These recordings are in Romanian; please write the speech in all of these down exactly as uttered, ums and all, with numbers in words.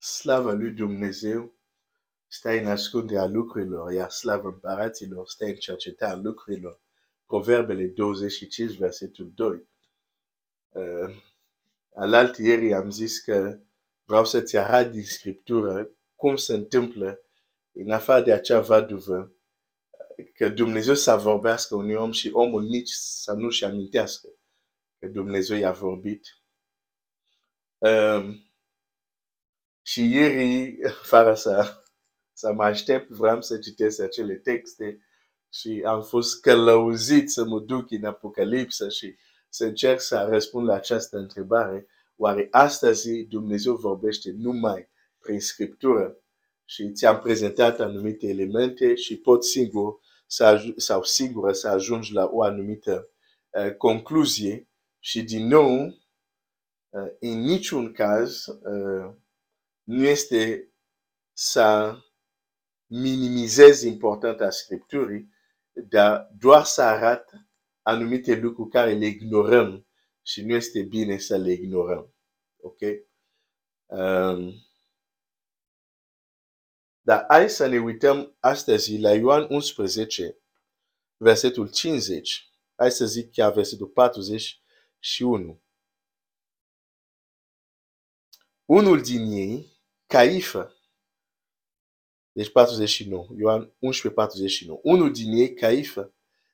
Slavă lui Dumnezeu, stai în ascunderea lucrurilor, iar slavă împăraților, stai în cercetarea lucrurilor. Proverbele douăzeci și cinci, versetul doi. Uh, Alaltieri am zis că vreau să-ți arăt din Scriptură cum se întâmplă în afară de acea vaduvă, că Dumnezeu să vorbească unui om și omul nici să nu-și amintească că Dumnezeu i-a vorbit. Uh, Și ieri, fără să, să mă aștept, vreau să citesc acele texte și am fost călăuzit să mă duc în Apocalipsă și să încerc să răspund la această întrebare. Oare astăzi Dumnezeu vorbește numai prin Scriptură? Și ți-am prezentat anumite elemente și pot singur să, sau sigură să ajungi la o anumită uh, concluzie. Și din nou, uh, în niciun caz, uh, nu este să minimizez importanța Scripturii, dar doar să arăt anumite lucruri care le ignorăm și nu este bine să le ignorăm. Ok? Um, dar hai să ne uităm astăzi la Ioan unsprezece, versetul cincizeci. Hai să zic chiar versetul patruzeci și unu. Unul din ei, Caiafa, deci patruzeci și nouă, Ioan unsprezece patruzeci și nouă, unul din ei, Caiafa,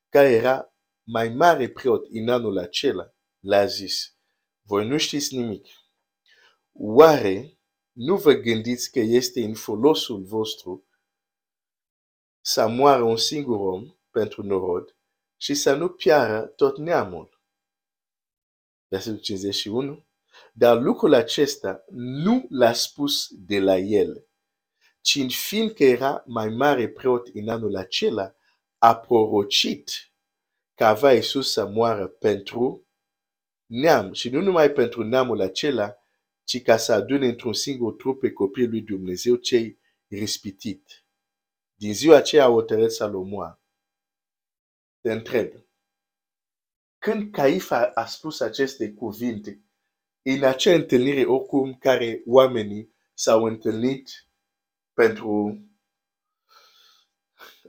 care era mai mare preot în anul acela, l-a zis: voi nu știți nimic. Oare nu vă gândiți că este în folosul vostru să moară un singur om pentru norod și să nu piară tot neamul? Versetul cincizeci și unu. Dar lucrul acesta nu l-a spus de la el, ci fiindcă era mai mare preot în anul acela, a prorocit că avea Iisus să moară pentru neam, și nu numai pentru neamul acela, ci ca să adune într-un singur trup pe copiii lui Dumnezeu cei ispitiți. Din ziua aceea a hotărât să-l omoare. Te întreb, când Caiafa a spus aceste cuvinte, în acea întâlnire oricum care oamenii s-au întâlnit pentru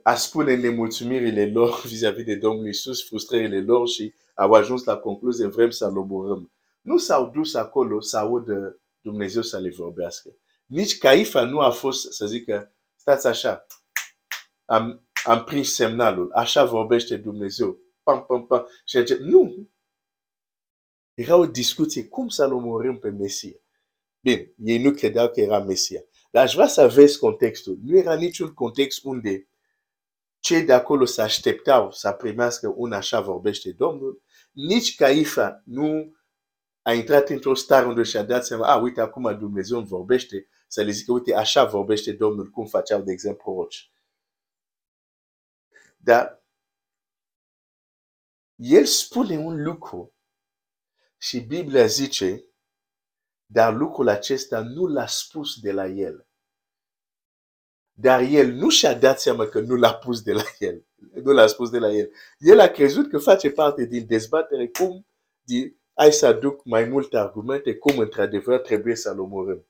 a spune nemulțumirile lor vis-a-vis de Domnul Iisus, frustrările lor, și au ajuns la concluzie: vrem să-l omorâm. Nu s-au dus acolo să audă Dumnezeu să le vorbească. Nici Caiafa nu a fost să zică: stați așa, am, am prins semnalul, așa vorbește Dumnezeu. Pam, pam, pam. Și zice, nu! Era o discuție, cum să-l omorâm pe Mesia? Bine, ei nu credeau că era Mesia. Dar aș vrea să vezi contextul. Nu era niciun context unde cei de acolo se așteptau să primească un așa vorbește Domnul. Nici Caiafa nu a intrat într-o stare unde și-a dat seama: a, uite, acum Dumnezeu îmi vorbește, să le zică: uite, așa vorbește Domnul, cum făceau, de exemplu, proroci. Dar el spune un lucru. Și Biblia zice, dar lucrul acesta nu l-a spus de la el. Dar el nu și-a dat seama că nu l-a pus de la el. Nu l-a spus de la el. El a crezut că face parte din dezbatere, cum de, hai să aduc mai multe argumente, cum într-adevăr trebuie să-l omorâm.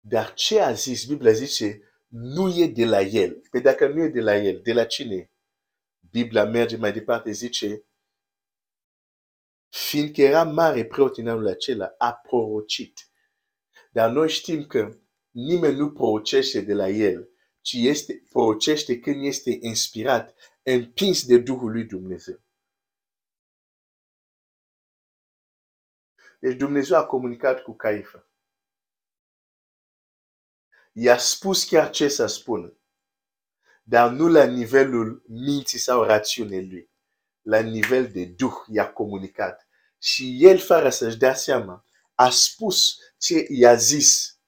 Dar ce a zis? Biblia zice, nu e de la el. Pe dacă nu e de la el, de la cine? Biblia merge mai departe, zice, fiindcă era mare preot în anul acela, a prorocit. Dar noi știm că nimeni nu prorocește de la el, ci este, prorocește când este inspirat, împins de Duhul lui Dumnezeu. Deci Dumnezeu a comunicat cu Caiafa. I-a spus chiar ce să spună, dar nu la nivelul minții sau rațiunii lui, la nivel de Duh i-a comunicat. Și el, fără să-și dea seama, a spus ce i-a zis,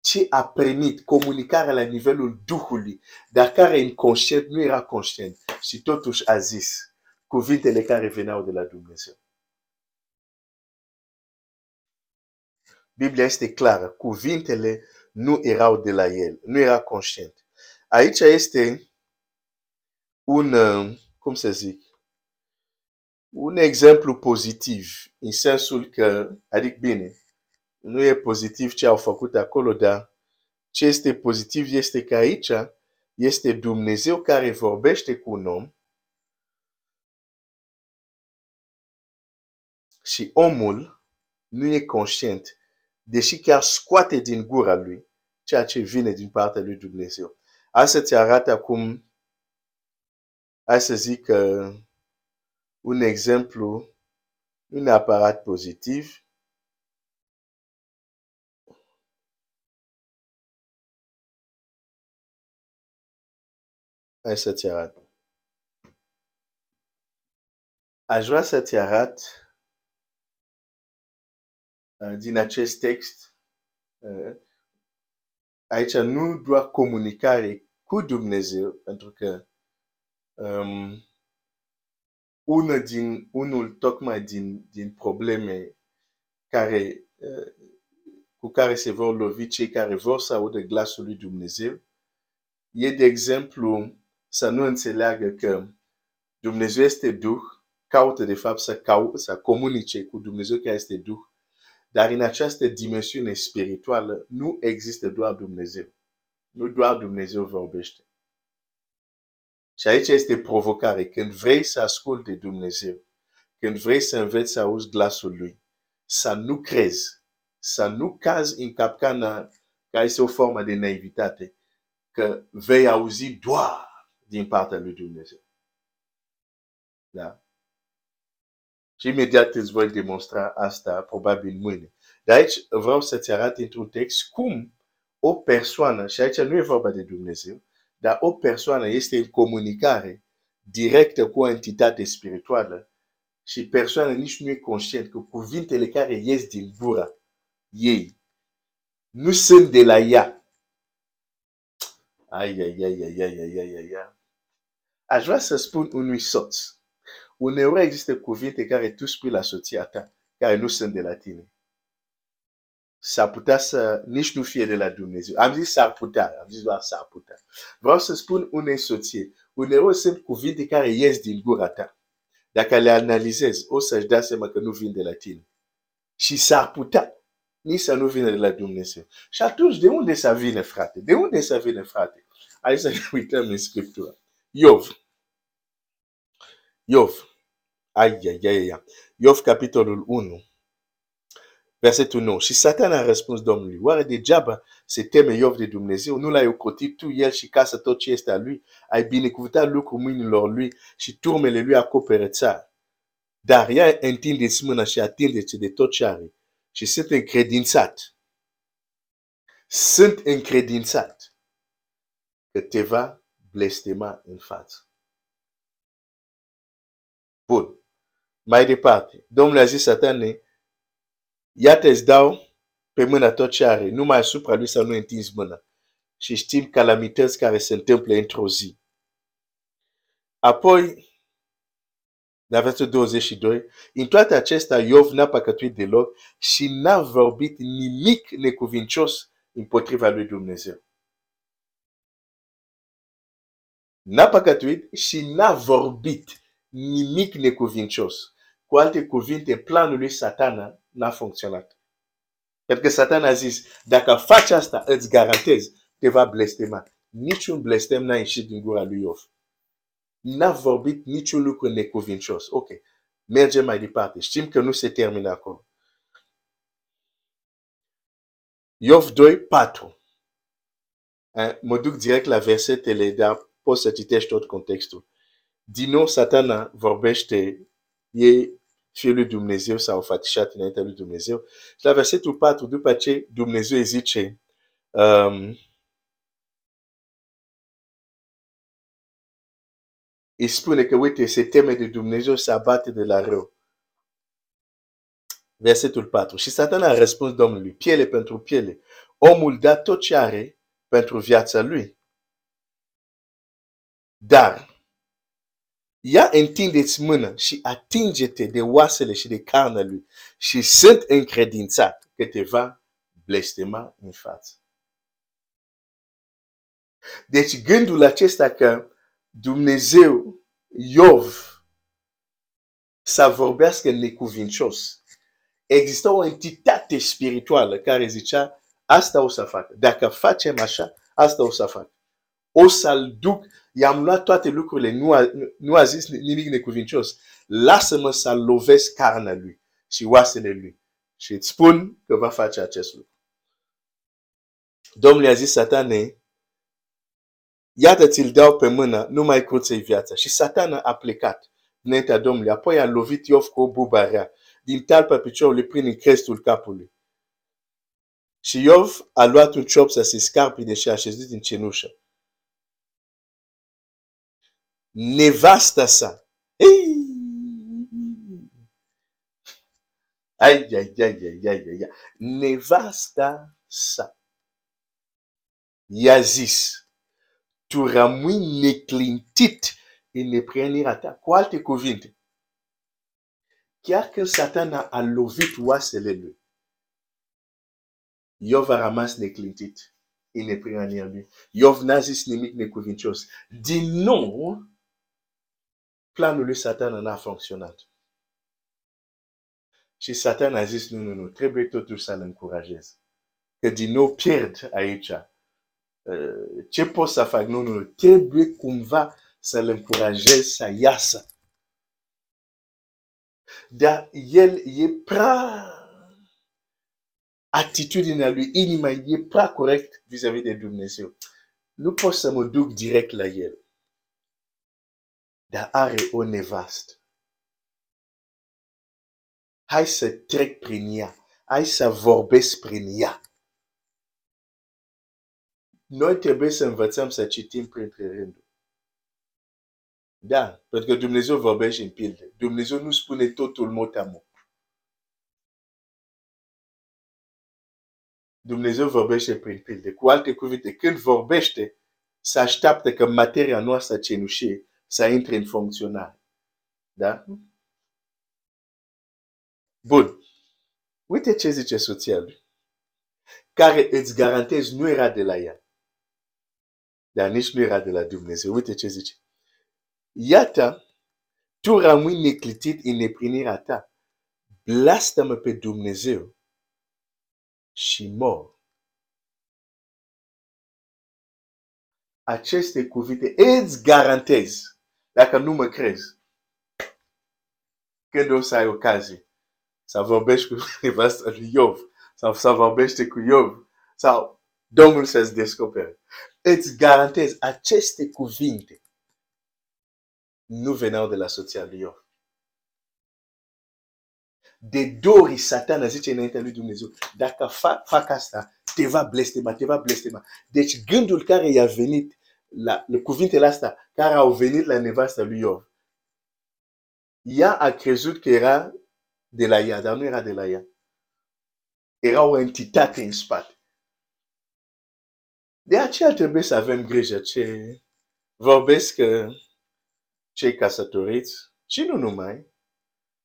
ce a primit, comunicarea la nivelul Duhului, dar care inconștient nu era conștient și totuși a zis cuvintele care veneau de la Dumnezeu. Biblia este clară, cuvintele nu erau de la el, nu era conștient. Aici este un, cum să zic, un exemplu pozitiv, în sensul că, adică bine, nu e pozitiv ce au făcut acolo, dar ce este pozitiv este că aici este Dumnezeu care vorbește cu un om și omul nu e conștient, deși chiar scoate din gura lui ceea ce vine din partea lui Dumnezeu. Asta ți arată cum, hai să zic, uh, un exemplu, un aparat pozitiv. Hai să-ți arăt. Aș vrea să-ți arăt uh, din acest text. Uh, aici nu doar comunicare cu Dumnezeu, pentru că um, una din, unul tocmai din, din probleme care, uh, cu care se vor lovi cei care vor să audă glasul lui Dumnezeu e, de exemplu, să nu înțeleagă că Dumnezeu este Duh, caută de fapt să, cau- să comunice cu Dumnezeu care este Duh, dar în această dimensiune spirituală nu există doar Dumnezeu. Nu doar Dumnezeu vorbește. Și aici este provocare. Când vrei să asculți de Dumnezeu, când vrei să înveți să auzi glasul lui, să nu crezi, să nu cazi în capcana care este o formă de naivitate, că vei auzi doar din partea lui Dumnezeu. Da? Și imediat îți voi demonstra asta, probabil mâine. Dar aici vreau să-ți arăt într-un text cum o persoană, și aici nu e vorba de Dumnezeu, dar o persoană este în comunicare directă cu o entitate spirituală și persoana nici nu e conștient că cuvintele care ies din gura ei nu sunt de la ea. Ai, ai, ai, ai, ai, ai, ai, ai, ai. Aș vrea să spun unui soț. Uneori există cuvinte care tu spui la soția ta, care nu sunt de la tine. S-ar putea să nici nu fie de la Dumnezeu. Am zis s-ar putea, am zis doar s-ar putea. Vreau să spun unei soție. Uneori sunt cuvinte care ies din gura ta. Dacă le analizezi, o să-și dea seama că nu vin de la tine. Și s-ar putea nici să nu vină de la Dumnezeu. Și atunci, de unde să vine, frate? De unde să vine, frate? Hai să ne uităm în Scriptură. Iov. Iov. Ai, ai, ai, ai. Iov, capitolul unu. Versetul nouă. Și Satan a răspuns Domnului: oare degeaba se teme Iov de Dumnezeu? Nu l-ai ocrotit tu, el și casa, tot ce este a lui? Ai binecuvântat lucrul mâinilor lui și turmele lui acoperă țara. Dar ea întinde-ți mâna și atinge-ți de tot ce are. Și sunt încredințat. Sunt încredințat că te va blestema în față. Bun. Mai departe. Domnul a zis Satane: iată-ți dau pe mâna tot ce are. Nu mai asupra lui să nu întinzi mâna. Și știm calamități care se întâmplă într-o zi. Apoi, la versetul douăzeci și doi, în toate acestea, Iov n-a păcătuit deloc și n-a vorbit nimic necuvincios împotriva lui Dumnezeu. N-a păcătuit și n-a vorbit nimic necuvincios. Cu alte cuvinte, planul lui Satana n-a funcționat. Pentru că Satana a zis: dacă faci asta, îți garantez, te va blestema. Niciun blestem n-a ieșit din gura lui Iov. N-a vorbit niciun lucru necuvincios. Ok, mergem mai departe. Știm că nu se termină acolo. Iov doi patru. Mă duc direct la versetele, dar poți să citești tot contextul. Din nou, Satana vorbește, e Fiul lui Dumnezeu, s-a înfățișat înaintea lui Dumnezeu. Și la versetul patru, după ce Dumnezeu îi zice... Um, îi spune că, uite, se teme de Dumnezeu, se abate de la rău. Versetul patru. Și Satan a răspuns Domnului: piele pentru piele. Omul da tot ce are pentru viața lui. Dar ia întinde-ți mâna și atinge-te de oasele și de carnea lui și sunt încredințat că te va blestema în față. Deci gândul acesta că Dumnezeu, Iov, să vorbească necuvincios. Există o entitate spirituală care zicea, asta o să facă. Dacă facem așa, asta o să facă. O să-l duc, i-am luat toate lucrurile, nu a, nu a zis nimic necuvincios. Lasă-mă să lovesc carnea lui și oasele lui. Și îți spun că va face acest lucru. Domnul i-a zis Satane, iată ți-l dau pe mână, nu mai curți-i viața. Și Satana a plecat înaintea Domnului, apoi a lovit Iov cu o bubă rea, din talpa piciorului prin în crestul capului. Și Iov a luat un ciop să se scarpine și a așezut în cenușă. Nevasta sa. Ei! Ai, ai, ai, ai, ai, ai. Nevasta sa. I-a zis, tu rămâi neclintit în neprienirea ta. Cu alte cuvinte, chiar când Satana a lovit oasele lui, Iov a rămas neclintit în neprienirea lui. Iov n-a zis nimic necuvincios. Din nou, planul lui Satana n-a funcționat. Și Satana a zis, nu, nu, nu, trebuie totuși să-l încurajez. Că din nou pierd aici. Ce pot să fac? Nu, nu, trebuie cumva să-l încurajez să iasă. Dar el e prea atitudinea lui, inima e prea corect vis-a-vis de Dumnezeu. Nu pot să mă duc direct la el. Dar are o nevastă. Hai să trec prin ea. Hai să vorbesc prin ea. Noi trebuie să învățăm să citim printre rânduri. Da, pentru că Dumnezeu vorbește în pilde. Dumnezeu nu spune totul mot a mot. Dumnezeu vorbește prin pilde. Cu alte cuvinte, când vorbește, se așteaptă că materia noastră cenușie să intre în funcționare. Da? Bun. Uite ce zice soția lui. Care îți garantez nu era de la ea. Dar nici nu era de la Dumnezeu. Uite ce zice. Iată, tu rămâi neclintit în neprinirea ta. Blastă-mă pe Dumnezeu și mor. Aceste cuvinte îți garantez, dacă nu mă crezi, când o să ai ocazie să vorbești cu nevasta lui Iov, sau să vorbești cu Iov, sau Domnul să-ți descopere. Îți garantez, aceste cuvinte nu veneau de la soția lui Iov. De dori Satana zice înaintea lui Dumnezeu, dacă fac, fac asta, te va blestema, te va blestema. Deci gândul care i-a venit, la, cuvintele astea care au venit la nevasta lui Iov, ea a crezut că era de la ea, dar nu era de la ea. Era o entitate în spate. De aceea trebuie să avem grijă ce vorbesc cei căsătoriți și nu numai.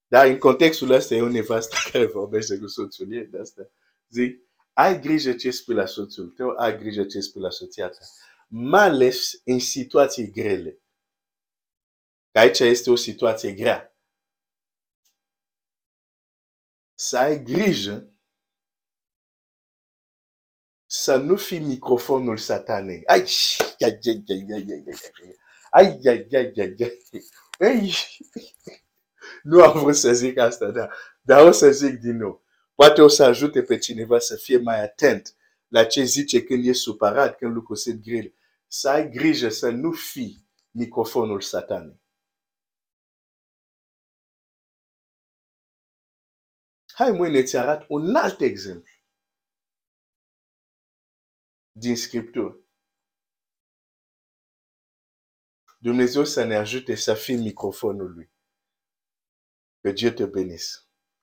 Dar în contextul ăsta e o nevastă care vorbește cu soțul ei. De asta zic, ai grijă ce spui la soțul tău, ai grijă ce spui la soția ta. Mai ales în situații grele. Că aici este o situație grea. Să ai grijă să nu fii microfonul satanei. Ai, ai, ai, ai, ai, ai, ai, ai, ai, ai, ai. Nu am vrut să zic asta, dar, dar o să zic din nou. Poate o să ajute pe cineva să fie mai atent la ce zice când e supărat, când lucrul se grele. Să ai grijă să nu fii microfonul satanei. Hai mâine îți arăt un alt exemplu din Scriptură. Dumnezeu să ne ajute să fim microfonul lui. Que Dieu te bénisse.